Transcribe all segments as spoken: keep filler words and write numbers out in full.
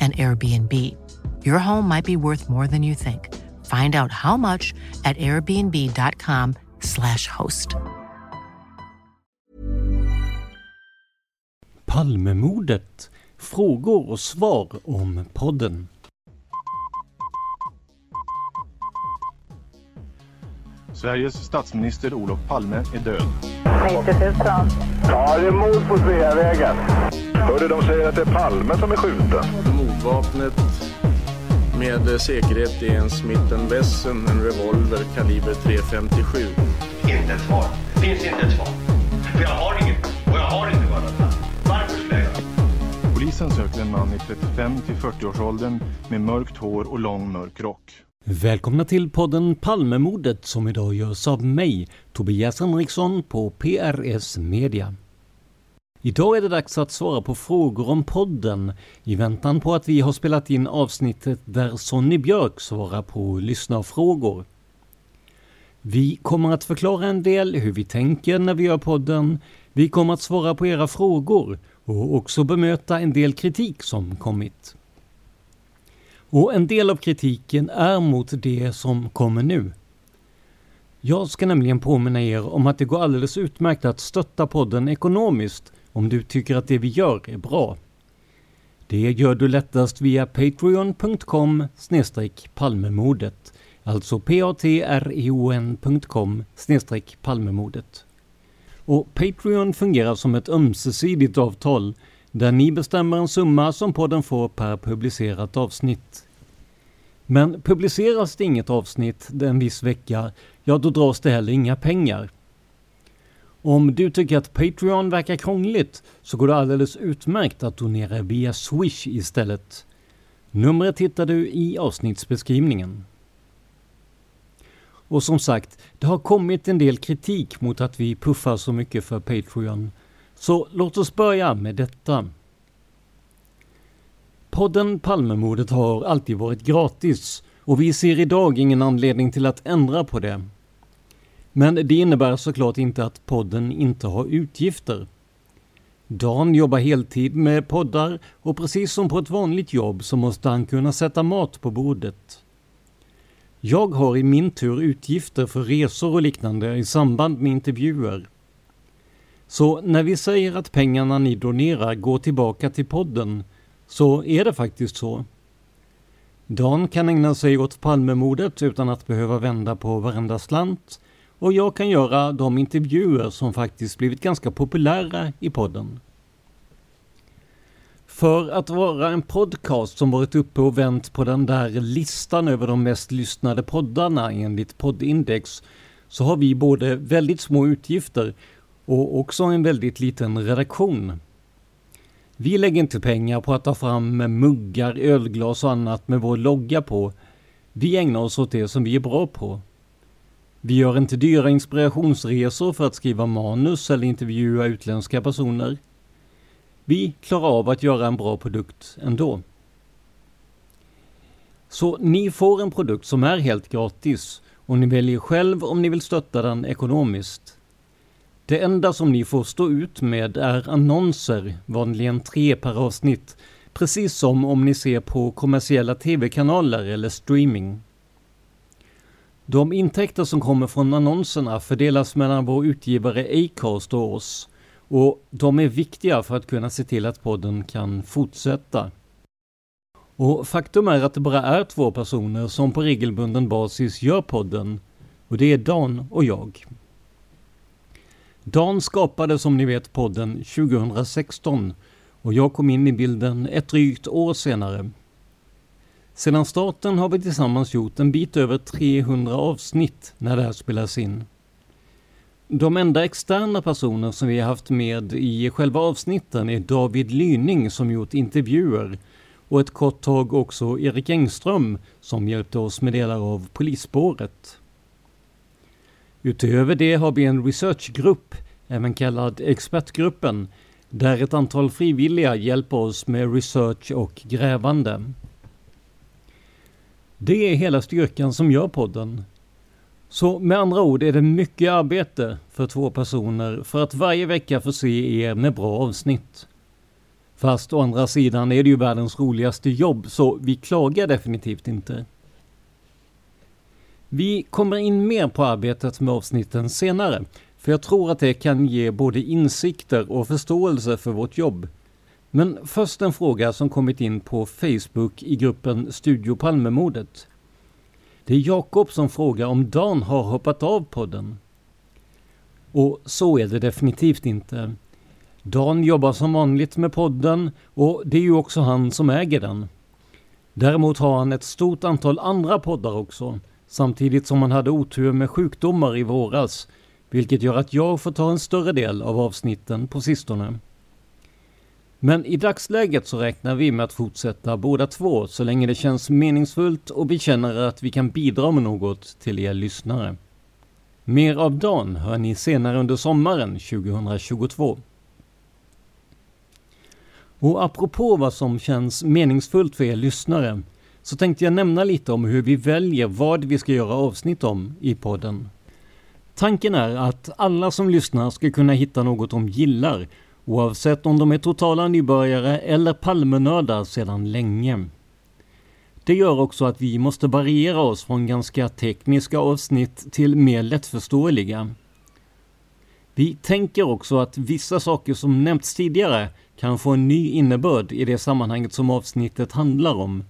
an Airbnb. Your home might be worth more than you think. Find out how much at airbnb dot com slash host. Palmemordet. Frågor och svar om podden. Sveriges statsminister Olof Palme är död. nittio tusen. Ja, det är mord på Sveavägen. Hörde de säger att det är Palme som är skjuten. Mordvapnet med säkerhet är en Smith and Wesson, en revolver kaliber tre femtiosju. Inte ett svar. Det finns inte ett svar. För jag har inget. Och jag har inte varit. Varför skulle jag? Polisen söker en man i trettiofem till fyrtio års åldern med mörkt hår och lång mörk rock. Välkomna till podden Palmemordet som idag görs av mig, Tobias Henriksson på P R S Media. Idag är det dags att svara på frågor om podden i väntan på att vi har spelat in avsnittet där Sonny Björk svarar på lyssnarfrågor. Vi kommer att förklara en del hur vi tänker när vi gör podden. Vi kommer att svara på era frågor och också bemöta en del kritik som kommit. Och en del av kritiken är mot det som kommer nu. Jag ska nämligen påminna er om att det går alldeles utmärkt att stötta podden ekonomiskt om du tycker att det vi gör är bra. Det gör du lättast via patreon dot com slash palmemordet, alltså patreon dot com slash palmemordet. Och Patreon fungerar som ett ömsesidigt avtal där ni bestämmer en summa som podden får per publicerat avsnitt. Men publiceras det inget avsnitt en viss vecka, ja då dras det heller inga pengar. Om du tycker att Patreon verkar krångligt så går det alldeles utmärkt att donera via Swish istället. Numret hittar du i avsnittsbeskrivningen. Och som sagt, det har kommit en del kritik mot att vi puffar så mycket för Patreon. Så låt oss börja med detta. Podden Palmemordet har alltid varit gratis och vi ser idag ingen anledning till att ändra på det. Men det innebär såklart inte att podden inte har utgifter. Dan jobbar heltid med poddar och precis som på ett vanligt jobb så måste han kunna sätta mat på bordet. Jag har i min tur utgifter för resor och liknande i samband med intervjuer. Så när vi säger att pengarna ni donerar går tillbaka till podden så är det faktiskt så. Dan kan ägna sig åt Palmemordet utan att behöva vända på varenda slant och jag kan göra de intervjuer som faktiskt blivit ganska populära i podden. För att vara en podcast som varit uppe och vänt på den där listan över de mest lyssnade poddarna enligt poddindex så har vi både väldigt små utgifter och också en väldigt liten redaktion. Vi lägger inte pengar på att ta fram muggar, ölglas och annat med vår logga på. Vi ägnar oss åt det som vi är bra på. Vi gör inte dyra inspirationsresor för att skriva manus eller intervjua utländska personer. Vi klarar av att göra en bra produkt ändå. Så ni får en produkt som är helt gratis och ni väljer själv om ni vill stötta den ekonomiskt. Det enda som ni får stå ut med är annonser, vanligen tre per avsnitt, precis som om ni ser på kommersiella tv-kanaler eller streaming. De intäkter som kommer från annonserna fördelas mellan vår utgivare Acast och oss, och de är viktiga för att kunna se till att podden kan fortsätta. Och faktum är att det bara är två personer som på regelbunden basis gör podden, och det är Dan och jag. Dan skapade som ni vet podden tjugohundrasexton och jag kom in i bilden ett drygt år senare. Sedan starten har vi tillsammans gjort en bit över trehundra avsnitt när det här spelas in. De enda externa personer som vi har haft med i själva avsnitten är David Lyning som gjort intervjuer och ett kort tag också Erik Engström som hjälpte oss med delar av polisspåret. Utöver det har vi en researchgrupp, även kallad expertgruppen, där ett antal frivilliga hjälper oss med research och grävande. Det är hela styrkan som gör podden. Så med andra ord är det mycket arbete för två personer för att varje vecka förse er med bra avsnitt. Fast å andra sidan är det ju världens roligaste jobb så vi klagar definitivt inte. Vi kommer in mer på arbetet med avsnitten senare, för jag tror att det kan ge både insikter och förståelse för vårt jobb. Men först en fråga som kommit in på Facebook i gruppen Studio Palmemordet. Det är Jakob som frågar om Dan har hoppat av podden. Och så är det definitivt inte. Dan jobbar som vanligt med podden och det är ju också han som äger den. Däremot har han ett stort antal andra poddar också, samtidigt som han hade otur med sjukdomar i våras, vilket gör att jag får ta en större del av avsnitten på sistone. Men i dagsläget så räknar vi med att fortsätta båda två så länge det känns meningsfullt och vi känner att vi kan bidra med något till er lyssnare. Mer av Dan hör ni senare under sommaren tjugotjugotvå. Och apropå vad som känns meningsfullt för er lyssnare så tänkte jag nämna lite om hur vi väljer vad vi ska göra avsnitt om i podden. Tanken är att alla som lyssnar ska kunna hitta något de gillar, oavsett om de är totala nybörjare eller palmenördar sedan länge. Det gör också att vi måste variera oss från ganska tekniska avsnitt till mer lättförståeliga. Vi tänker också att vissa saker som nämnts tidigare kan få en ny innebörd i det sammanhanget som avsnittet handlar om.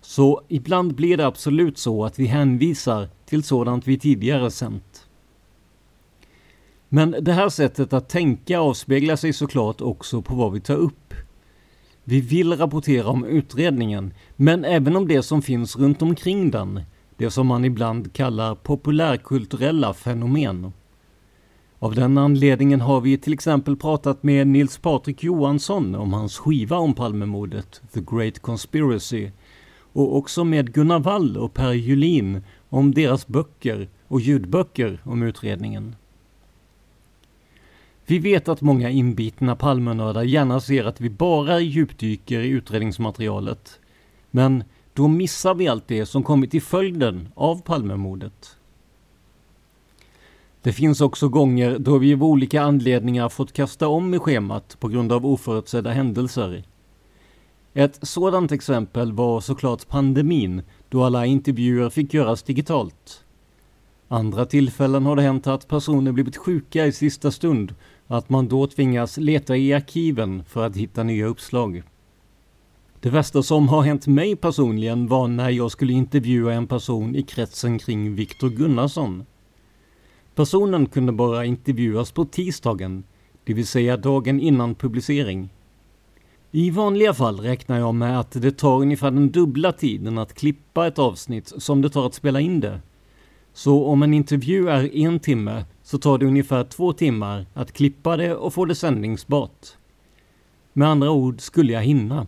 Så ibland blir det absolut så att vi hänvisar till sådant vi tidigare sänt. Men det här sättet att tänka avspeglar sig såklart också på vad vi tar upp. Vi vill rapportera om utredningen, men även om det som finns runt omkring den, det som man ibland kallar populärkulturella fenomen. Av den anledningen har vi till exempel pratat med Nils Patrik Johansson om hans skiva om Palmemordet, The Great Conspiracy, och också med Gunnar Wall och Per Julin om deras böcker och ljudböcker om utredningen. Vi vet att många inbitna palmenördar gärna ser att vi bara djupdyker i utredningsmaterialet, men då missar vi allt det som kommit i följden av Palmemordet. Det finns också gånger då vi av olika anledningar fått kasta om i schemat på grund av oförutsedda händelser. Ett sådant exempel var såklart pandemin, då alla intervjuer fick göras digitalt. Andra tillfällen har det hänt att personer blivit sjuka i sista stund, att man då tvingas leta i arkiven för att hitta nya uppslag. Det värsta som har hänt mig personligen var när jag skulle intervjua en person i kretsen kring Viktor Gunnarsson. Personen kunde bara intervjuas på tisdagen, det vill säga dagen innan publicering. I vanliga fall räknar jag med att det tar ungefär den dubbla tiden att klippa ett avsnitt som det tar att spela in det. Så om en intervju är en timme så tar det ungefär två timmar att klippa det och få det sändningsbart. Med andra ord skulle jag hinna.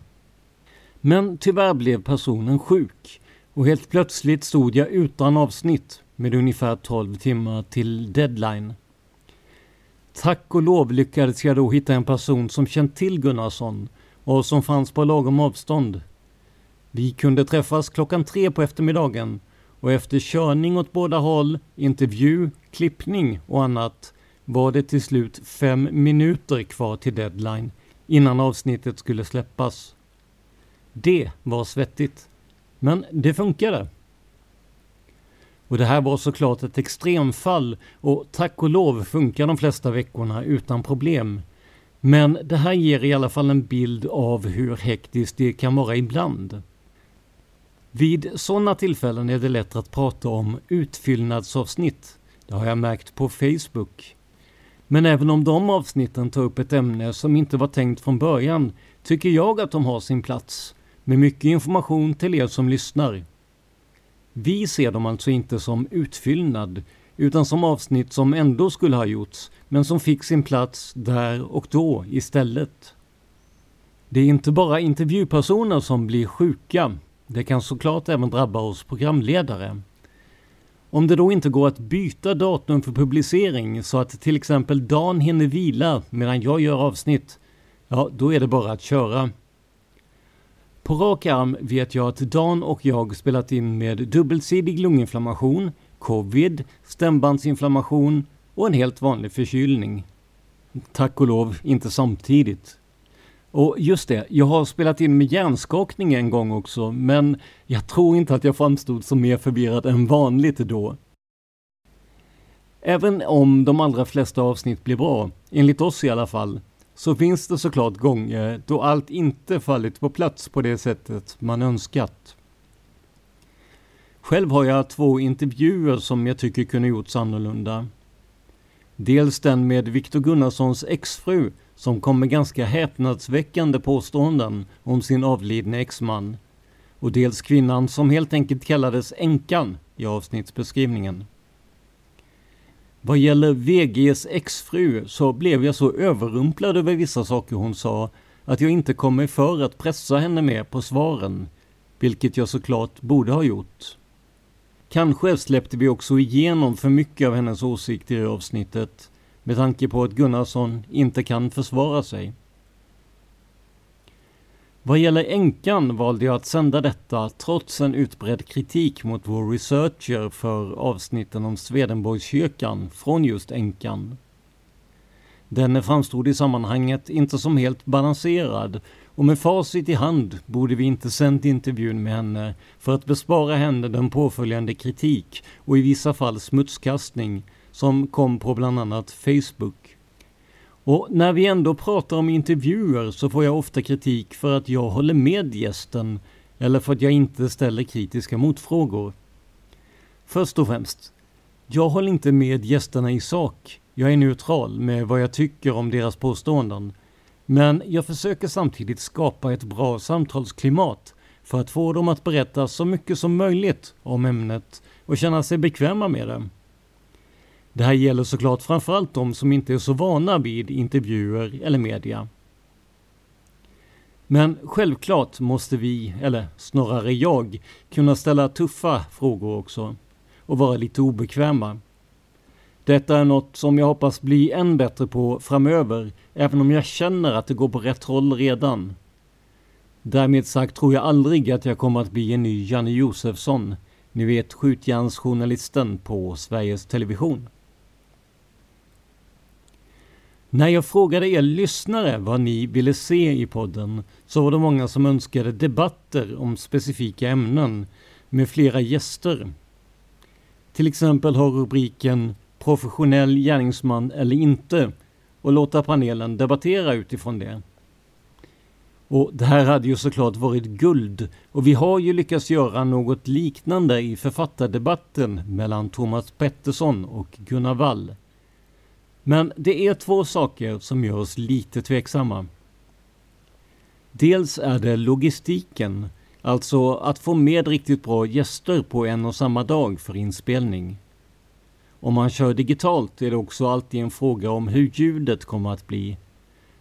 Men tyvärr blev personen sjuk och helt plötsligt stod jag utan avsnitt med ungefär tolv timmar till deadline. Tack och lov lyckades jag då hitta en person som känt till Gunnarsson och som fanns på lagom avstånd. Vi kunde träffas klockan tre på eftermiddagen och efter körning åt båda håll, intervju, klippning och annat var det till slut fem minuter kvar till deadline innan avsnittet skulle släppas. Det var svettigt, men det funkade. Och det här var såklart ett extremfall och tack och lov funkar de flesta veckorna utan problem. Men det här ger i alla fall en bild av hur hektiskt det kan vara ibland. Vid sådana tillfällen är det lätt att prata om utfyllnadsavsnitt. Det har jag märkt på Facebook. Men även om de avsnitten tar upp ett ämne som inte var tänkt från början tycker jag att de har sin plats. Med mycket information till er som lyssnar. Vi ser dem alltså inte som utfyllnad utan som avsnitt som ändå skulle ha gjorts men som fick sin plats där och då istället. Det är inte bara intervjupersoner som blir sjuka. Det kan såklart även drabba oss programledare. Om det då inte går att byta datum för publicering så att till exempel Dan hinner vila medan jag gör avsnitt, ja då är det bara att köra. På rak arm vet jag att Dan och jag spelat in med dubbelsidig lunginflammation, covid, stämbandsinflammation och en helt vanlig förkylning. Tack och lov, inte samtidigt. Och just det, jag har spelat in med hjärnskakning en gång också, men jag tror inte att jag framstod som mer förvirrad än vanligt då. Även om de allra flesta avsnitt blir bra, enligt oss i alla fall, så finns det såklart gånger då allt inte fallit på plats på det sättet man önskat. Själv har jag två intervjuer som jag tycker kunde gjorts annorlunda. Dels den med Viktor Gunnarssons exfru som kom med ganska häpnadsväckande påståenden om sin avlidne exman. Och dels kvinnan som helt enkelt kallades änkan i avsnittsbeskrivningen. Vad gäller V G:s exfru så blev jag så överrumplad över vissa saker hon sa att jag inte kom mig för att pressa henne mer på svaren, vilket jag såklart borde ha gjort. Kanske släppte vi också igenom för mycket av hennes åsikter i avsnittet med tanke på att Gunnarsson inte kan försvara sig. Vad gäller änkan valde jag att sända detta trots en utbredd kritik mot vår researcher för avsnitten om Swedenborgskyrkan från just änkan. Denne framstod i sammanhanget inte som helt balanserad och med facit i hand borde vi inte sänt intervjun med henne för att bespara henne den påföljande kritik och i vissa fall smutskastning som kom på bland annat Facebook. Och när vi ändå pratar om intervjuer så får jag ofta kritik för att jag håller med gästen eller för att jag inte ställer kritiska motfrågor. Först och främst, jag håller inte med gästerna i sak. Jag är neutral med vad jag tycker om deras påståenden. Men jag försöker samtidigt skapa ett bra samtalsklimat för att få dem att berätta så mycket som möjligt om ämnet och känna sig bekväma med det. Det här gäller såklart framförallt de som inte är så vana vid intervjuer eller media. Men självklart måste vi, eller snarare jag, kunna ställa tuffa frågor också och vara lite obekväma. Detta är något som jag hoppas bli än bättre på framöver, även om jag känner att det går på rätt håll redan. Därmed sagt tror jag aldrig att jag kommer att bli en ny Janne Josefsson, ni vet skjutjärnsjournalisten på Sveriges Television. När jag frågade er lyssnare vad ni ville se i podden så var det många som önskade debatter om specifika ämnen med flera gäster. Till exempel har rubriken professionell gärningsman eller inte och låta panelen debattera utifrån det. Och det här hade ju såklart varit guld och vi har ju lyckats göra något liknande i författardebatten mellan Thomas Pettersson och Gunnar Wall. Men det är två saker som gör oss lite tveksamma. Dels är det logistiken, alltså att få med riktigt bra gäster på en och samma dag för inspelning. Om man kör digitalt är det också alltid en fråga om hur ljudet kommer att bli.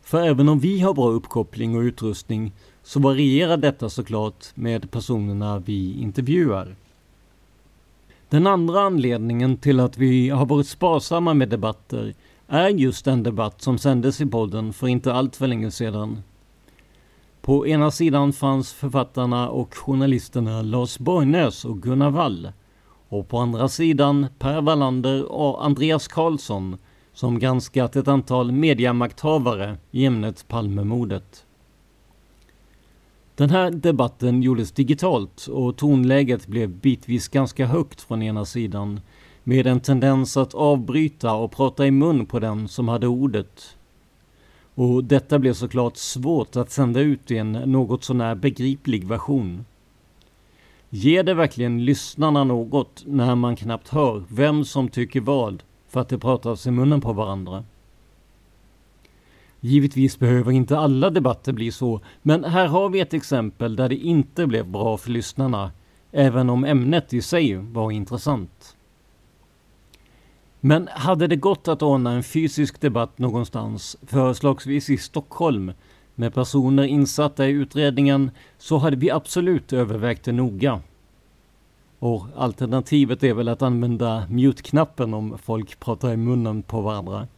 För även om vi har bra uppkoppling och utrustning så varierar detta såklart med personerna vi intervjuar. Den andra anledningen till att vi har varit sparsamma med debatter är just den debatt som sändes i podden för inte allt för länge sedan. På ena sidan fanns författarna och journalisterna Lars Borgnäs och Gunnar Wall, och på andra sidan Per Wallander och Andreas Karlsson, som granskat ett antal mediamakthavare i ämnet Palmemordet. Den här debatten gjordes digitalt och tonläget blev bitvis ganska högt från ena sidan, med en tendens att avbryta och prata i mun på den som hade ordet. Och detta blev såklart svårt att sända ut i en något sånär begriplig version. Ger det verkligen lyssnarna något när man knappt hör vem som tycker vad för att de pratas i munnen på varandra? Givetvis behöver inte alla debatter bli så, men här har vi ett exempel där det inte blev bra för lyssnarna, även om ämnet i sig var intressant. Men hade det gått att ordna en fysisk debatt någonstans, förslagsvis i Stockholm, med personer insatta i utredningen, så hade vi absolut övervägt det noga. Och alternativet är väl att använda mute-knappen om folk pratar i munnen på varandra.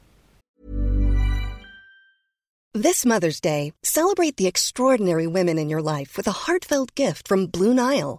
This Mother's Day, celebrate the extraordinary women in your life with a heartfelt gift from Blue Nile.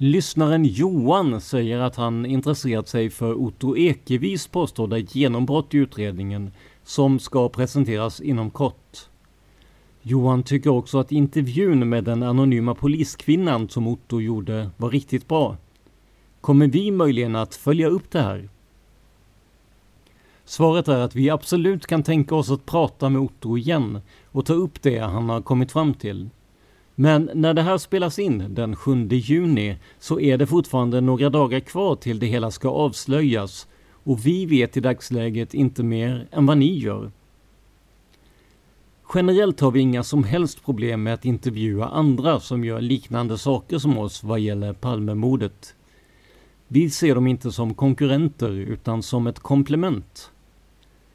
Lyssnaren Johan säger att han intresserat sig för Otto Ekervis påstådda genombrott i utredningen som ska presenteras inom kort. Johan tycker också att intervjun med den anonyma poliskvinnan som Otto gjorde var riktigt bra. Kommer vi möjligen att följa upp det här? Svaret är att vi absolut kan tänka oss att prata med Otto igen och ta upp det han har kommit fram till. Men när det här spelas in den sjunde juni så är det fortfarande några dagar kvar till det hela ska avslöjas, och vi vet i dagsläget inte mer än vad ni gör. Generellt har vi inga som helst problem med att intervjua andra som gör liknande saker som oss vad gäller Palmemordet. Vi ser dem inte som konkurrenter utan som ett komplement.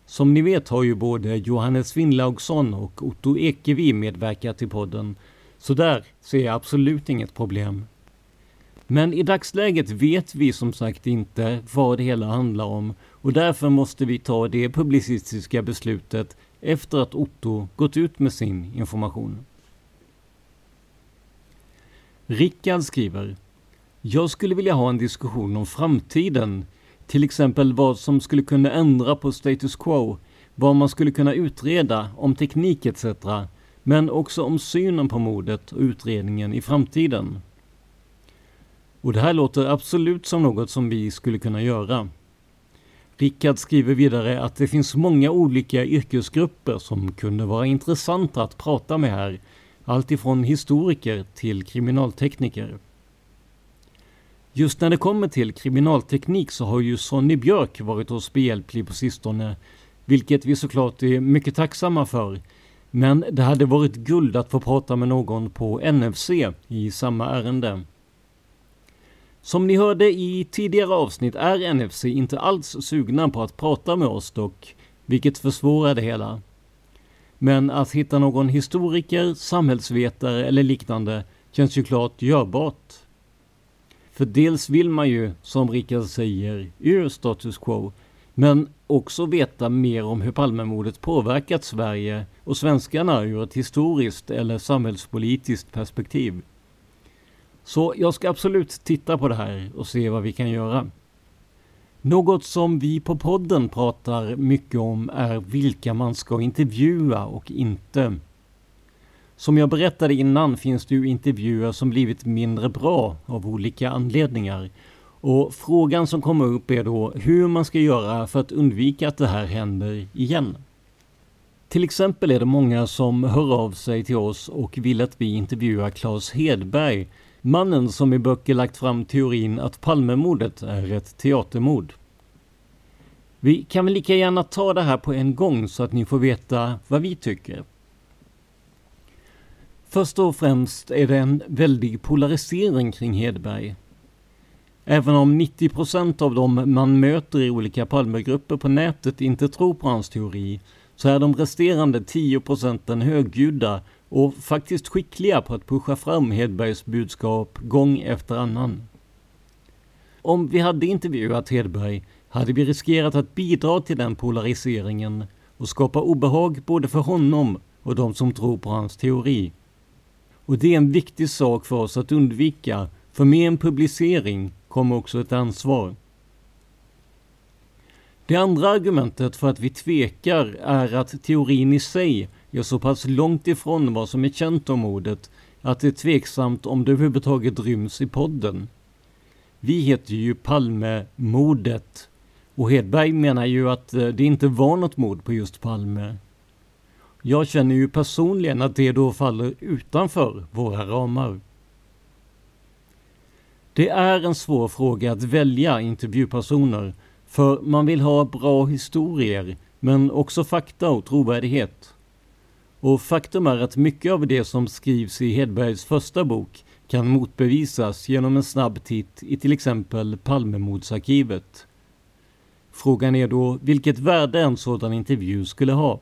Som ni vet har ju både Johannes Finnlaugsson och Otto Ekervi medverkat i podden, så där ser jag absolut inget problem. Men i dagsläget vet vi som sagt inte vad det hela handlar om, och därför måste vi ta det publicistiska beslutet efter att Otto gått ut med sin information. Rickard skriver: jag skulle vilja ha en diskussion om framtiden, till exempel vad som skulle kunna ändra på status quo, vad man skulle kunna utreda om teknik et cetera, men också om synen på mordet och utredningen i framtiden. Och det här låter absolut som något som vi skulle kunna göra. Rickard skriver vidare att det finns många olika yrkesgrupper som kunde vara intressanta att prata med här. Allt ifrån historiker till kriminaltekniker. Just när det kommer till kriminalteknik så har ju Sonny Björk varit oss behjälplig på sistone, vilket vi såklart är mycket tacksamma för. Men det hade varit guld att få prata med någon på N F C i samma ärende. Som ni hörde i tidigare avsnitt är N F C inte alls sugna på att prata med oss dock, vilket försvårar det hela. Men att hitta någon historiker, samhällsvetare eller liknande känns ju klart görbart. För dels vill man ju, som Rickard säger, ur status quo, men också veta mer om hur Palmemordet påverkat Sverige och svenskarna ur ett historiskt eller samhällspolitiskt perspektiv. Så jag ska absolut titta på det här och se vad vi kan göra. Något som vi på podden pratar mycket om är vilka man ska intervjua och inte. Som jag berättade innan finns det ju intervjuer som blivit mindre bra av olika anledningar. Och frågan som kommer upp är då hur man ska göra för att undvika att det här händer igen. Till exempel är det många som hör av sig till oss och vill att vi intervjuar Claes Hedberg, mannen som i böcker lagt fram teorin att Palmemordet är ett teatermord. Vi kan väl lika gärna ta det här på en gång så att ni får veta vad vi tycker. Först och främst är det en väldig polarisering kring Hedberg. Även om nittio procent av dem man möter i olika Palmegrupper på nätet inte tror på hans teori, så är de resterande tio procenten högljudda och faktiskt skickliga på att pusha fram Hedbergs budskap gång efter annan. Om vi hade intervjuat Hedberg hade vi riskerat att bidra till den polariseringen och skapa obehag både för honom och de som tror på hans teori. Och det är en viktig sak för oss att undvika, för med en publicering kommer också ett ansvar. Det andra argumentet för att vi tvekar är att teorin i sig är så pass långt ifrån vad som är känt om mordet att det är tveksamt om det överhuvudtaget ryms i podden. Vi heter ju Palmemordet och Hedberg menar ju att det inte var något mord på just Palme. Jag känner ju personligen att det då faller utanför våra ramar. Det är en svår fråga att välja intervjupersoner, för man vill ha bra historier men också fakta och trovärdighet. Och faktum är att mycket av det som skrivs i Hedbergs första bok kan motbevisas genom en snabb titt i till exempel Palmemordsarkivet. Frågan är då vilket värde en sådan intervju skulle ha.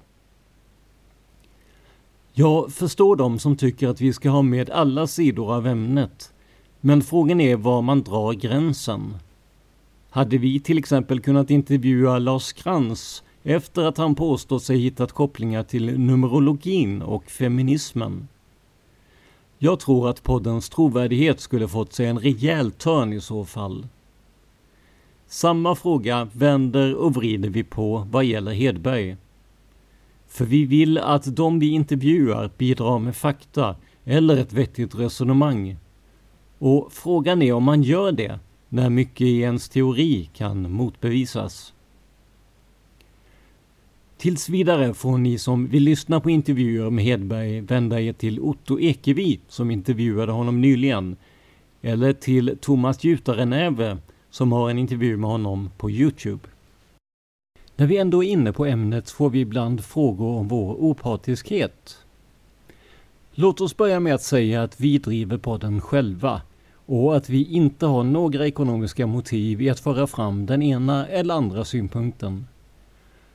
Jag förstår de som tycker att vi ska ha med alla sidor av ämnet, men frågan är var man drar gränsen. Hade vi till exempel kunnat intervjua Lars Krantz efter att han påstått sig hittat kopplingar till numerologin och feminismen? Jag tror att poddens trovärdighet skulle fått sig en rejäl törn i så fall. Samma fråga vänder och vrider vi på vad gäller Hedberg. För vi vill att de vi intervjuar bidrar med fakta eller ett vettigt resonemang. Och frågan är om man gör det när mycket i ens teori kan motbevisas. Tills vidare får ni som vill lyssna på intervjuer med Hedberg vända er till Otto Ekervi som intervjuade honom nyligen. Eller till Thomas Jutarenäve som har en intervju med honom på YouTube. När vi ändå är inne på ämnet får vi ibland frågor om vår opartiskhet. Låt oss börja med att säga att vi driver podden själva och att vi inte har några ekonomiska motiv i att föra fram den ena eller andra synpunkten.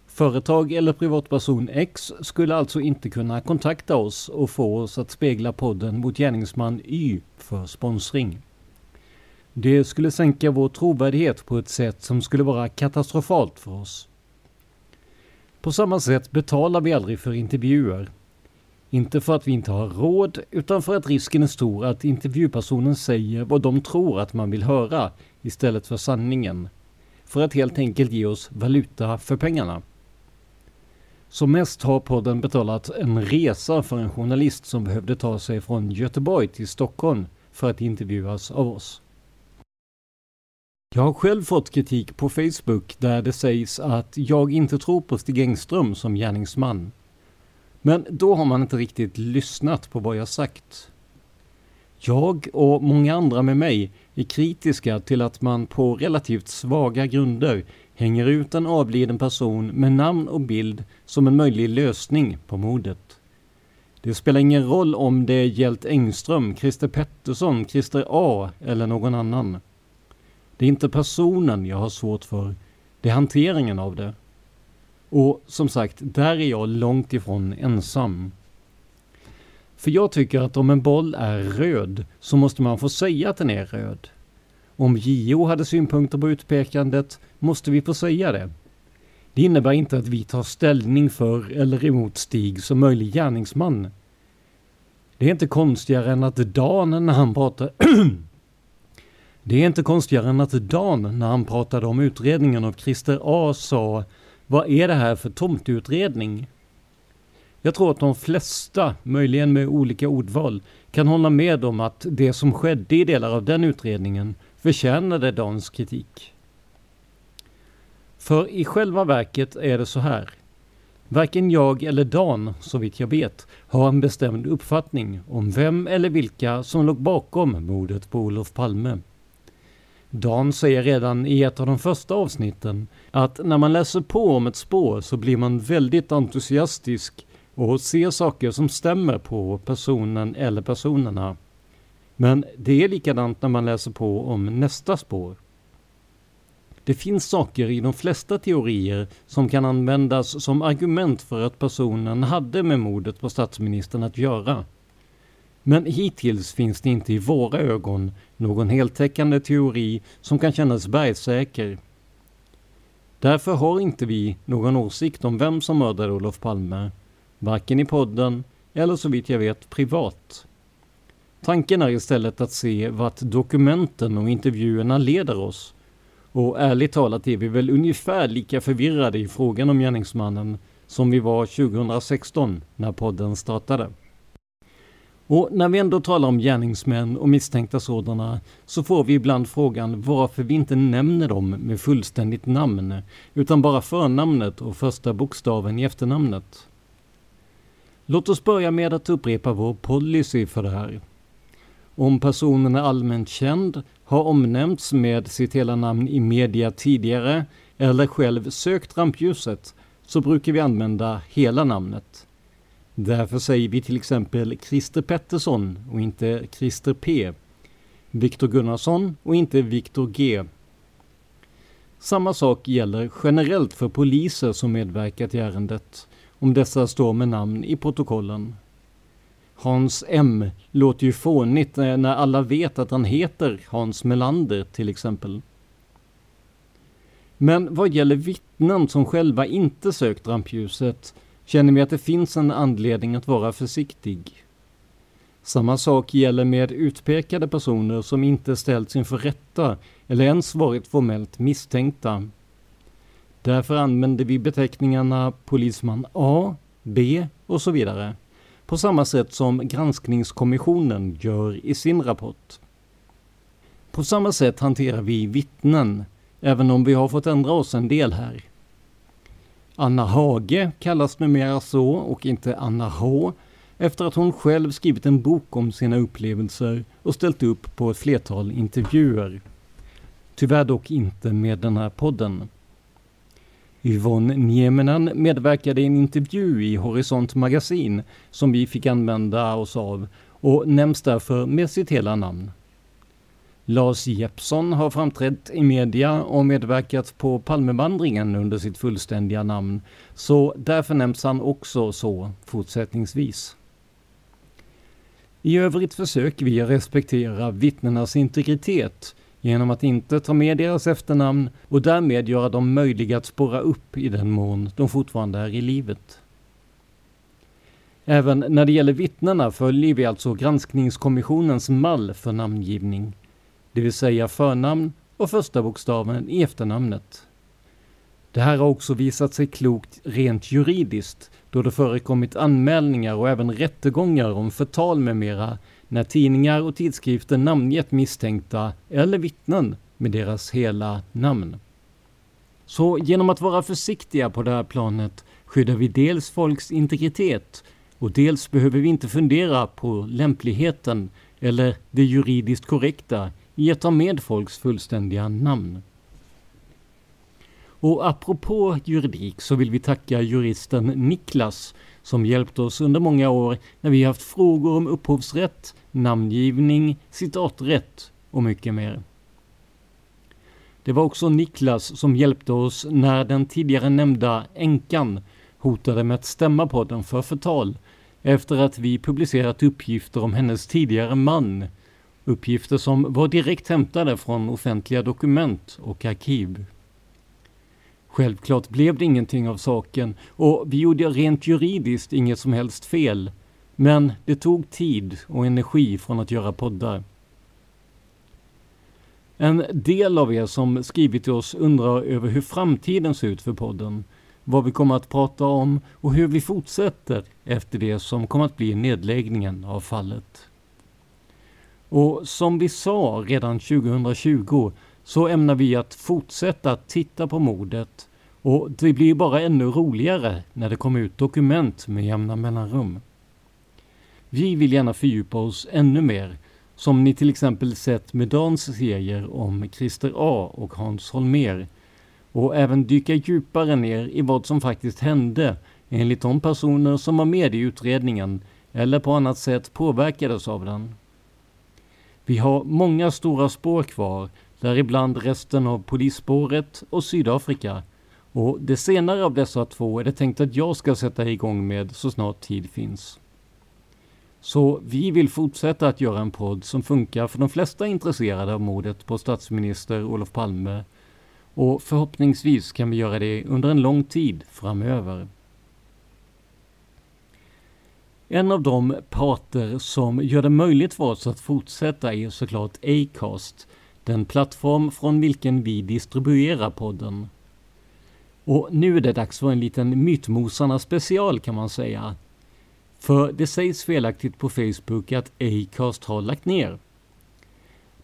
Företag eller privatperson X skulle alltså inte kunna kontakta oss och få oss att spegla podden mot gärningsman Y för sponsring. Det skulle sänka vår trovärdighet på ett sätt som skulle vara katastrofalt för oss. På samma sätt betalar vi aldrig för intervjuer. Inte för att vi inte har råd utan för att risken är stor att intervjupersonen säger vad de tror att man vill höra istället för sanningen. För att helt enkelt ge oss valuta för pengarna. Som mest har podden betalat en resa för en journalist som behövde ta sig från Göteborg till Stockholm för att intervjuas av oss. Jag har själv fått kritik på Facebook där det sägs att jag inte tror på Stig Engström som gärningsman. Men då har man inte riktigt lyssnat på vad jag sagt. Jag och många andra med mig är kritiska till att man på relativt svaga grunder hänger ut en avliden person med namn och bild som en möjlig lösning på mordet. Det spelar ingen roll om det gällt Engström, Christer Pettersson, Christer A eller någon annan. Det är inte personen jag har svårt för, det är hanteringen av det. Och som sagt, där är jag långt ifrån ensam. För jag tycker att om en boll är röd så måste man få säga att den är röd. Om J O hade synpunkter på utpekandet måste vi få säga det. Det innebär inte att vi tar ställning för eller emot Stig som möjlig gärningsman. Det är inte konstigare än att Dan när han pratade... Det är inte konstigare än att Dan när han pratade om utredningen av Christer A sa: vad är det här för tomtutredning? Jag tror att de flesta, möjligen med olika ordval, kan hålla med om att det som skedde i delar av den utredningen förtjänade Dans kritik. För i själva verket är det så här. Varken jag eller Dan, såvitt jag vet, har en bestämd uppfattning om vem eller vilka som låg bakom mordet på Olof Palme. Dan säger redan i ett av de första avsnitten att när man läser på om ett spår så blir man väldigt entusiastisk och ser saker som stämmer på personen eller personerna. Men det är likadant när man läser på om nästa spår. Det finns saker i de flesta teorier som kan användas som argument för att personen hade med mordet på statsministern att göra. Men hittills finns det inte i våra ögon någon heltäckande teori som kan kännas bergsäker. Därför har inte vi någon åsikt om vem som mördade Olof Palme, varken i podden eller såvitt jag vet privat. Tanken är istället att se vart dokumenten och intervjuerna leder oss. Och ärligt talat är vi väl ungefär lika förvirrade i frågan om gärningsmannen som vi var tjugohundrasexton när podden startade. Och när vi ändå talar om gärningsmän och misstänkta sådana så får vi ibland frågan varför vi inte nämner dem med fullständigt namn utan bara förnamnet och första bokstaven i efternamnet. Låt oss börja med att upprepa vår policy för det här. Om personen är allmänt känd, har omnämnts med sitt hela namn i media tidigare eller själv sökt rampljuset så brukar vi använda hela namnet. Därför säger vi till exempel Christer Pettersson och inte Christer P. Viktor Gunnarsson och inte Viktor G. Samma sak gäller generellt för poliser som medverkat i ärendet om dessa står med namn i protokollen. Hans M låter ju fånigt när alla vet att han heter Hans Melander till exempel. Men vad gäller vittnen som själva inte sökt rampljuset känner vi att det finns en anledning att vara försiktig. Samma sak gäller med utpekade personer som inte ställts inför rätta eller ens varit formellt misstänkta. Därför använder vi beteckningarna polisman A, B och så vidare. På samma sätt som granskningskommissionen gör i sin rapport. På samma sätt hanterar vi vittnen, även om vi har fått ändra oss en del här. Anna Hage kallas numera så och inte Anna H, efter att hon själv skrivit en bok om sina upplevelser och ställt upp på ett flertal intervjuer. Tyvärr dock inte med den här podden. Yvonne Nieminen medverkade i en intervju i Horisont magasin som vi fick använda oss av och nämns därför med sitt hela namn. Lars Jeppsson har framträtt i media och medverkat på Palmevandringen under sitt fullständiga namn, så därför nämns han också så fortsättningsvis. I övrigt försöker vi respektera vittnenas integritet genom att inte ta med deras efternamn och därmed göra dem möjliga att spåra upp i den mån de fortfarande är i livet. Även när det gäller vittnena följer vi alltså granskningskommissionens mall för namngivning, det vill säga förnamn och första bokstaven i efternamnet. Det här har också visat sig klokt rent juridiskt då det förekommit anmälningar och även rättegångar om förtal med mera när tidningar och tidskrifter namngett misstänkta eller vittnen med deras hela namn. Så genom att vara försiktiga på det här planet skyddar vi dels folks integritet och dels behöver vi inte fundera på lämpligheten eller det juridiskt korrekta i att ta med folks fullständiga namn. Och apropå juridik så vill vi tacka juristen Niklas som hjälpt oss under många år när vi haft frågor om upphovsrätt, namngivning, citaträtt och mycket mer. Det var också Niklas som hjälpte oss när den tidigare nämnda änkan hotade med att stämma podden för förtal efter att vi publicerat uppgifter om hennes tidigare man. Uppgifter som var direkt hämtade från offentliga dokument och arkiv. Självklart blev det ingenting av saken och vi gjorde rent juridiskt inget som helst fel. Men det tog tid och energi från att göra poddar. En del av er som skrivit till oss undrar över hur framtiden ser ut för podden, vad vi kommer att prata om och hur vi fortsätter efter det som kommer att bli nedläggningen av fallet. Och som vi sa redan tjugohundratjugo så ämnar vi att fortsätta titta på mordet och det blir bara ännu roligare när det kommer ut dokument med jämna mellanrum. Vi vill gärna fördjupa oss ännu mer, som ni till exempel sett med Dans serier om Christer A och Hans Holmér, och även dyka djupare ner i vad som faktiskt hände enligt de personer som var med i utredningen eller på annat sätt påverkades av den. Vi har många stora spår kvar, däribland resten av polisspåret och Sydafrika, och det senare av dessa två är det tänkt att jag ska sätta igång med så snart tid finns. Så vi vill fortsätta att göra en podd som funkar för de flesta intresserade av mordet på statsminister Olof Palme, och förhoppningsvis kan vi göra det under en lång tid framöver. En av de parter som gör det möjligt för oss att fortsätta är såklart Acast, den plattform från vilken vi distribuerar podden. Och nu är det dags för en liten mytmosarna special kan man säga. För det sägs felaktigt på Facebook att Acast har lagt ner.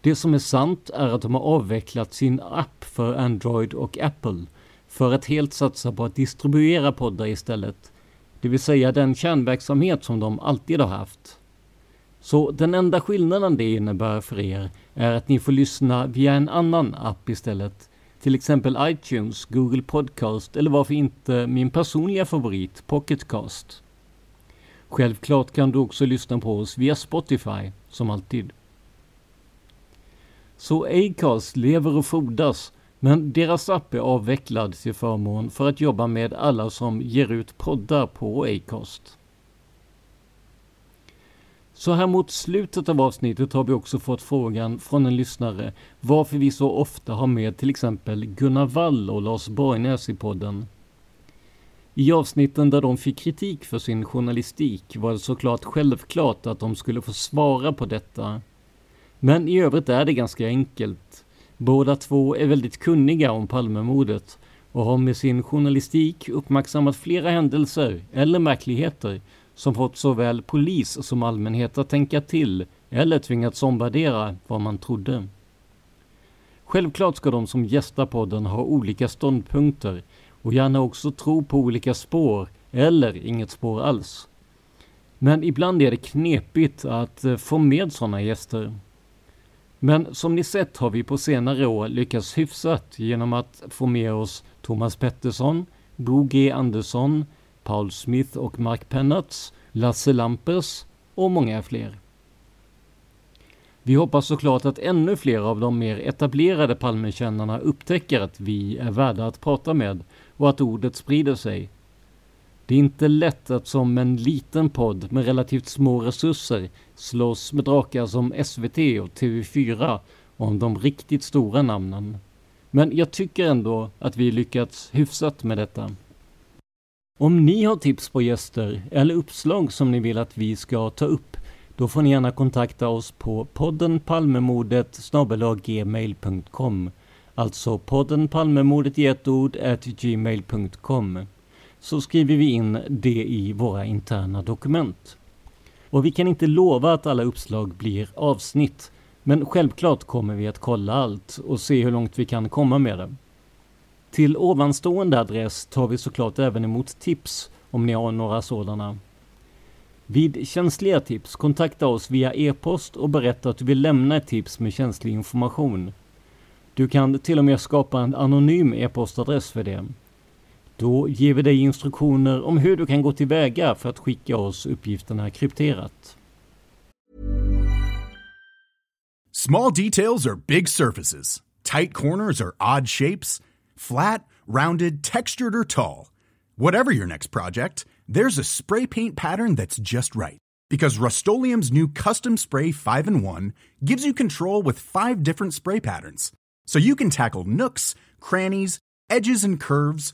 Det som är sant är att de har avvecklat sin app för Android och Apple för att helt satsa på att distribuera poddar istället. Det vill säga den kärnverksamhet som de alltid har haft. Så den enda skillnaden det innebär för er är att ni får lyssna via en annan app istället. Till exempel iTunes, Google Podcast eller varför inte min personliga favorit Pocketcast. Självklart kan du också lyssna på oss via Spotify som alltid. Så Acast lever och frodas, men deras app är avvecklad till förmån för att jobba med alla som ger ut poddar på Acast. Så här mot slutet av avsnittet har vi också fått frågan från en lyssnare varför vi så ofta har med till exempel Gunnar Wall och Lars Borgnäs i podden. I avsnitten där de fick kritik för sin journalistik var det såklart självklart att de skulle få svara på detta. Men i övrigt är det ganska enkelt. Båda två är väldigt kunniga om Palmemordet och har med sin journalistik uppmärksammat flera händelser eller märkligheter som fått såväl polis som allmänhet att tänka till eller tvingats omvärdera vad man trodde. Självklart ska de som gästar podden ha olika ståndpunkter och gärna också tro på olika spår eller inget spår alls. Men ibland är det knepigt att få med sådana gäster. Men som ni sett har vi på senare år lyckats hyfsat genom att få med oss Thomas Pettersson, Bo G. Andersson, Paul Smith och Mark Pennatz, Lasse Lampers och många fler. Vi hoppas såklart att ännu fler av de mer etablerade Palmekännarna upptäcker att vi är värda att prata med och att ordet sprider sig. Det är inte lätt att som en liten podd med relativt små resurser slåss med drakar som S V T och T V fyra om de riktigt stora namnen. Men jag tycker ändå att vi lyckats hyfsat med detta. Om ni har tips på gäster eller uppslag som ni vill att vi ska ta upp, då får ni gärna kontakta oss på poddenpalmemordet snabel-a gmail punkt com, alltså poddenpalmemordet i ett ord at gmail punkt com, så skriver vi in det i våra interna dokument. Och vi kan inte lova att alla uppslag blir avsnitt, Men självklart kommer vi att kolla allt och se hur långt vi kan komma med det. Till ovanstående adress tar vi såklart även emot tips om ni har några sådana. Vid känsliga tips kontakta oss via e-post och berätta att du vill lämna ett tips med känslig information. Du kan till och med skapa en anonym e-postadress för det. Då ger vi dig instruktioner om hur du kan gå tillväga för att skicka oss uppgifterna krypterat. Small details are big surfaces. Tight corners are odd shapes. Flat, rounded, textured or tall. Whatever your next project, there's a spray paint pattern that's just right. Because Rust-Oleum's new Custom Spray five in one gives you control with five different spray patterns. So you can tackle nooks, crannies, edges and curves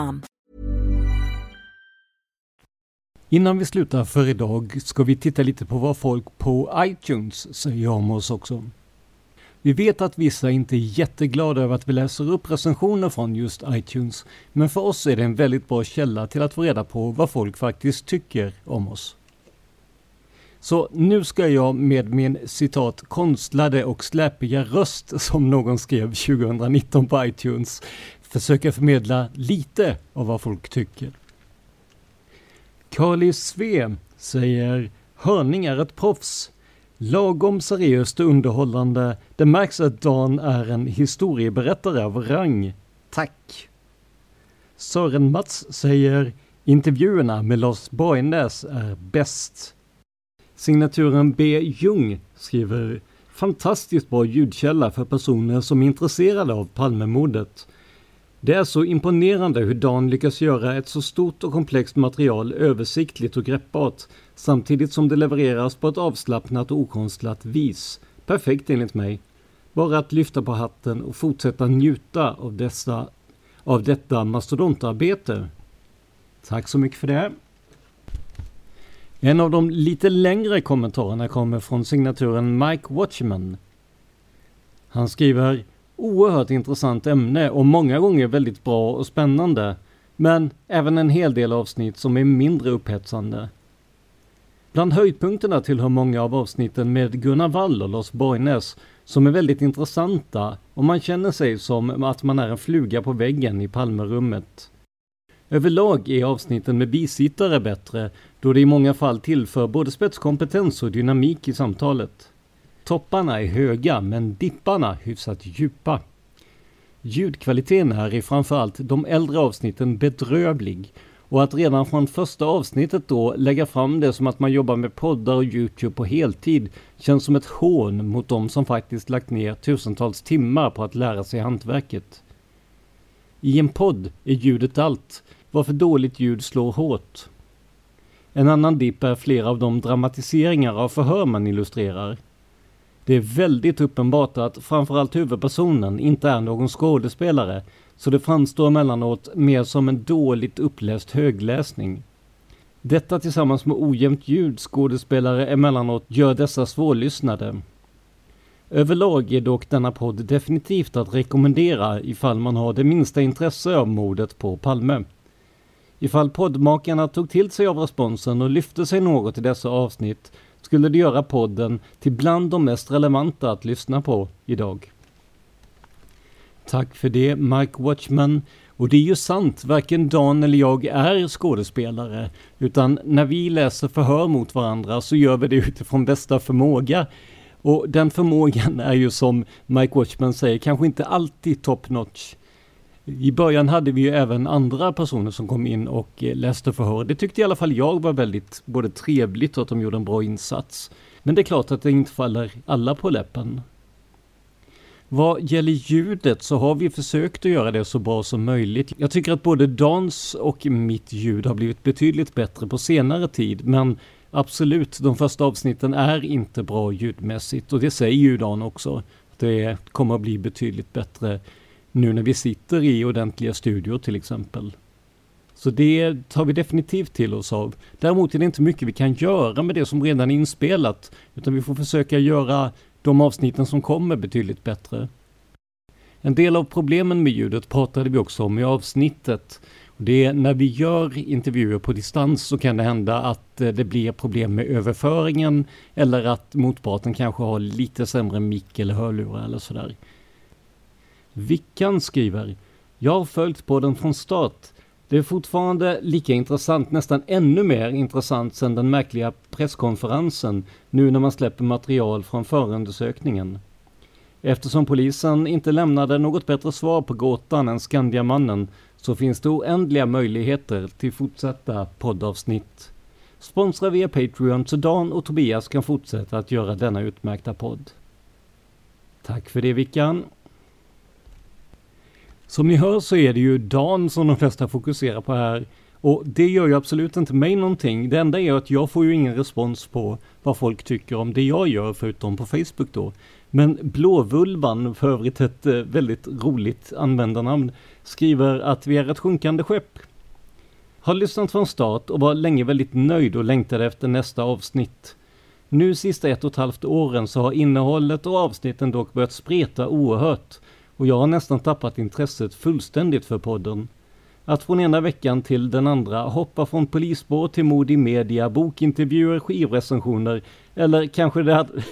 Innan vi slutar för idag ska vi titta lite på vad folk på iTunes säger om oss också. Vi vet att vissa inte är jätteglada över att vi läser upp recensioner från just iTunes, men för oss är det en väldigt bra källa till att få reda på vad folk faktiskt tycker om oss. Så nu ska jag med min citat konstlade och släpiga röst som någon skrev tjugonitton på iTunes försöka förmedla lite av vad folk tycker. Carly Sve säger: "Hörning är ett proffs. Lagom seriöst och underhållande. Det märks att Dan är en historieberättare av rang. Tack." Sören Mats säger: "Intervjuerna med Lars Borgnäs är bäst." Signaturen B. Jung skriver: "Fantastiskt bra ljudkälla för personer som är intresserade av Palmemordet. Det är så imponerande hur Dan lyckas göra ett så stort och komplext material översiktligt och greppbart, samtidigt som det levereras på ett avslappnat och okonstlat vis. Perfekt enligt mig. Bara att lyfta på hatten och fortsätta njuta av, dessa, av detta mastodontarbete." Tack så mycket för det. En av de lite längre kommentarerna kommer från signaturen Mike Watchman. Han skriver: "Oerhört intressant ämne och många gånger väldigt bra och spännande, men även en hel del avsnitt som är mindre upphetsande. Bland höjdpunkterna tillhör många av avsnitten med Gunnar Wall och Lars Borgnäs som är väldigt intressanta och man känner sig som att man är en fluga på väggen i Palmerummet. Överlag är avsnitten med bisittare bättre då det i många fall tillför både spetskompetens och dynamik i samtalet. Topparna är höga men dipparna hyfsat djupa. Ljudkvaliteten här är framförallt de äldre avsnitten bedrövlig och att redan från första avsnittet då lägga fram det som att man jobbar med poddar och YouTube på heltid känns som ett hån mot de som faktiskt lagt ner tusentals timmar på att lära sig hantverket. I en podd är ljudet allt, varför dåligt ljud slår hårt. En annan dipp är flera av de dramatiseringar av förhör man illustrerar. Det är väldigt uppenbart att framförallt huvudpersonen inte är någon skådespelare, så det framstår mellanåt mer som en dåligt uppläst högläsning. Detta tillsammans med ojämnt ljud skådespelare emellanåt gör dessa svårlyssnade. Överlag är dock denna podd definitivt att rekommendera ifall man har det minsta intresse av mordet på Palme. Ifall poddmakarna tog till sig av responsen och lyfte sig något i dessa avsnitt skulle det göra podden till bland de mest relevanta att lyssna på idag." Tack för det, Mike Watchman. Och det är ju sant, varken Dan eller jag är skådespelare, utan när vi läser förhör mot varandra så gör vi det utifrån bästa förmåga. Och den förmågan är ju, som Mike Watchman säger, kanske inte alltid top notch. I början hade vi ju även andra personer som kom in och läste förhör. Det tyckte i alla fall jag var väldigt både trevligt och att de gjorde en bra insats. Men det är klart att det inte faller alla på läppen. Vad gäller ljudet så har vi försökt att göra det så bra som möjligt. Jag tycker att både dans och mitt ljud har blivit betydligt bättre på senare tid. Men absolut, de första avsnitten är inte bra ljudmässigt. Och det säger ju Dan också. Det kommer att bli betydligt bättre nu när vi sitter i ordentliga studior till exempel. Så det tar vi definitivt till oss av. Däremot är det inte mycket vi kan göra med det som redan är inspelat. Utan vi får försöka göra de avsnitten som kommer betydligt bättre. En del av problemen med ljudet pratade vi också om i avsnittet. Det är när vi gör intervjuer på distans så kan det hända att det blir problem med överföringen. Eller att motparten kanske har lite sämre mick eller hörlurar eller sådär. Vickan skriver: jag har följt podden från start. Det är fortfarande lika intressant, nästan ännu mer intressant sedan den märkliga presskonferensen, nu när man släpper material från förundersökningen. Eftersom polisen inte lämnade något bättre svar på gåtan än Skandiamannen så finns det oändliga möjligheter till fortsatta poddavsnitt. Sponsra via Patreon så Dan och Tobias kan fortsätta att göra denna utmärkta podd. Tack för det, Vickan. Som ni hör så är det ju Dan som de flesta fokuserar på här. Och det gör ju absolut inte mig någonting. Det enda är att jag får ju ingen respons på vad folk tycker om det jag gör förutom på Facebook då. Men Blåvulvan, för övrigt ett väldigt roligt användarnamn, skriver att vi är ett sjunkande skepp. Har lyssnat från start och var länge väldigt nöjd och längtade efter nästa avsnitt. Nu sista ett och ett halvt åren så har innehållet och avsnitten dock börjat spreta oerhört. Och jag har nästan tappat intresset fullständigt för podden. Att från ena veckan till den andra hoppa från polisspår till mod i media, bokintervjuer, skivrecensioner eller kanske det hade...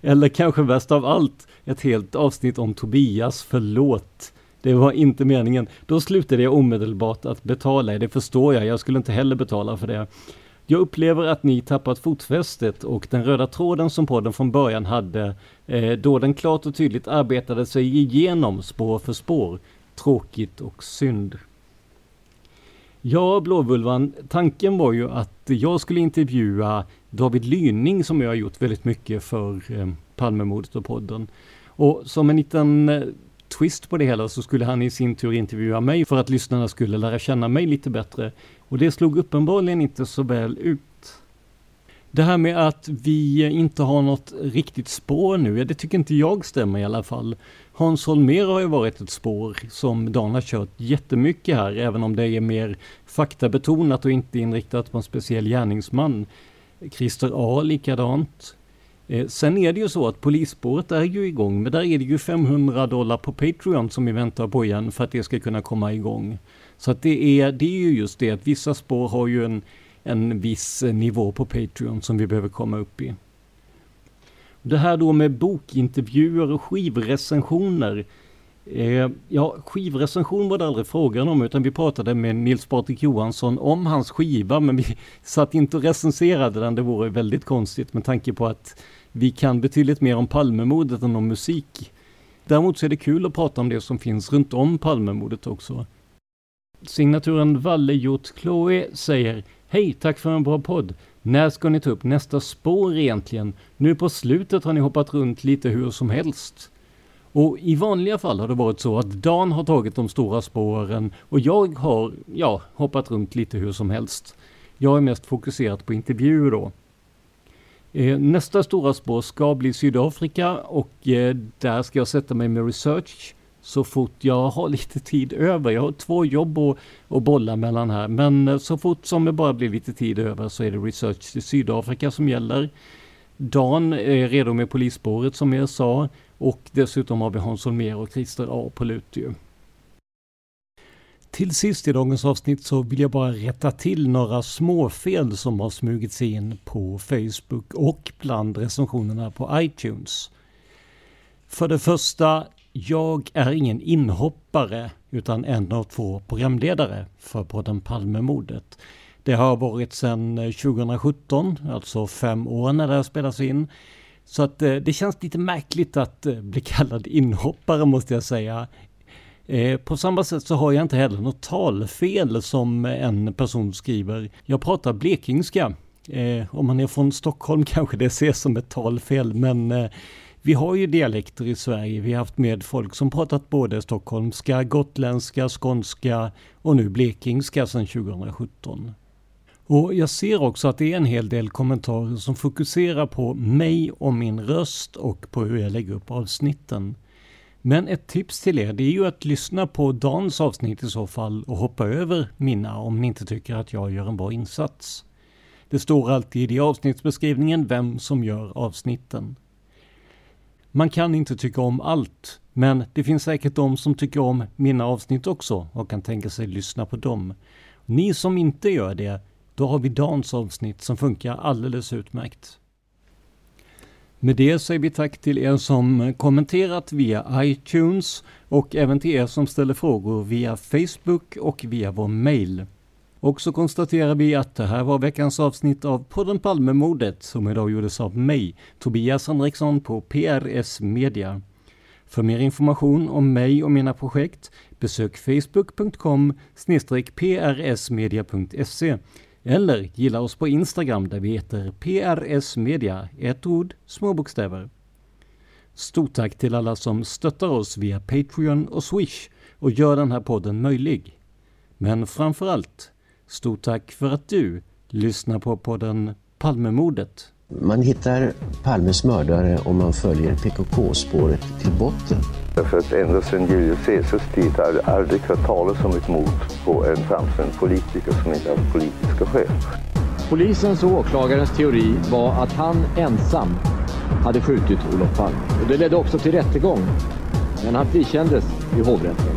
eller kanske värst av allt, ett helt avsnitt om Tobias, förlåt. Det var inte meningen. Då slutade jag omedelbart att betala. Det förstår jag, jag skulle inte heller betala för det. Jag upplever att ni tappat fotfästet och den röda tråden som podden från början hade, eh, då den klart och tydligt arbetade sig igenom spår för spår. Tråkigt och synd. Ja, Blåvulvan, tanken var ju att jag skulle intervjua David Lyning som jag har gjort väldigt mycket för eh, Palmemordet och podden. Och som en liten eh, twist på det hela så skulle han i sin tur intervjua mig för att lyssnarna skulle lära känna mig lite bättre. Och det slog uppenbarligen inte så väl ut. Det här med att vi inte har något riktigt spår nu, det tycker inte jag stämmer i alla fall. Hans Holmér har ju varit ett spår som Dan har kört jättemycket här, även om det är mer faktabetonat och inte inriktat på en speciell gärningsman. Christer A. likadant. Sen är det ju så att polisspåret är ju igång, men där är det ju fem hundra dollar på Patreon som vi väntar på igen för att det ska kunna komma igång. Så att det, är, det är ju just det att vissa spår har ju en, en viss nivå på Patreon som vi behöver komma upp i. Det här då med bokintervjuer och skivrecensioner. Eh, ja, skivrecension var det aldrig frågan om, utan vi pratade med Nils Patrik Johansson om hans skiva, men vi satt inte och recenserade den. Det vore väldigt konstigt med tanke på att vi kan betydligt mer om Palmemordet än om musik. Däremot så är det kul att prata om det som finns runt om Palmemordet också. Signaturen Vallejot Chloe säger: hej, tack för en bra podd. När ska ni ta upp nästa spår egentligen? Nu på slutet har ni hoppat runt lite hur som helst. Och i vanliga fall har det varit så att Dan har tagit de stora spåren och jag har ja, hoppat runt lite hur som helst. Jag är mest fokuserad på intervjuer då. Eh, nästa stora spår ska bli Sydafrika och eh, där ska jag sätta mig med research så fort jag har lite tid över. Jag har två jobb att, att bolla mellan här, men eh, så fort som det bara blir lite tid över så är det research till Sydafrika som gäller. Dan är redo med polisspåret som jag sa. Och dessutom har vi Hans Holmér och Christer A. på lut. Till sist i dagens avsnitt så vill jag bara rätta till några småfel som har smugit sig in på Facebook och bland recensionerna på iTunes. För det första, jag är ingen inhoppare utan en av två programledare för podden Palmemordet. Det har varit sedan tjugo sjutton, alltså fem år när det här spelas in. Så att det känns lite märkligt att bli kallad inhoppare måste jag säga. På samma sätt så har jag inte heller något talfel som en person skriver. Jag pratar blekingska. Om man är från Stockholm kanske det ses som ett talfel, men vi har ju dialekter i Sverige. Vi har haft med folk som pratat både stockholmska, gotländska, skånska och nu blekingska sedan tjugo sjutton. Och jag ser också att det är en hel del kommentarer som fokuserar på mig och min röst och på hur jag lägger upp avsnitten. Men ett tips till er, det är ju att lyssna på Dans avsnitt i så fall och hoppa över mina om ni inte tycker att jag gör en bra insats. Det står alltid i avsnittsbeskrivningen vem som gör avsnitten. Man kan inte tycka om allt, men det finns säkert de som tycker om mina avsnitt också och kan tänka sig lyssna på dem. Ni som inte gör det, då har vi Dans avsnitt som funkar alldeles utmärkt. Med det säger vi tack till er som kommenterat via iTunes och även till er som ställer frågor via Facebook och via vår mail. Och så konstaterar vi att det här var veckans avsnitt av podden Palmemordet som idag gjordes av mig, Tobias Henriksson på P R S Media. För mer information om mig och mina projekt besök facebook punkt com snedstreck p r s media punkt se eller gilla oss på Instagram där vi heter P R S Media, ett ord, små bokstäver. Stort tack till alla som stöttar oss via Patreon och Swish och gör den här podden möjlig. Men framförallt, stort tack för att du lyssnar på podden Palmemordet. Man hittar Palmes mördare om man följer P K K-spåret till botten. Därför att ända sedan Julius Caesars tid har det aldrig hört talas om ett mord på en framstående politiker som inte har politiska skäl. Polisens och åklagarens teori var att han ensam hade skjutit Olof Palme. Och det ledde också till rättegång, men han frikändes i hovrätten.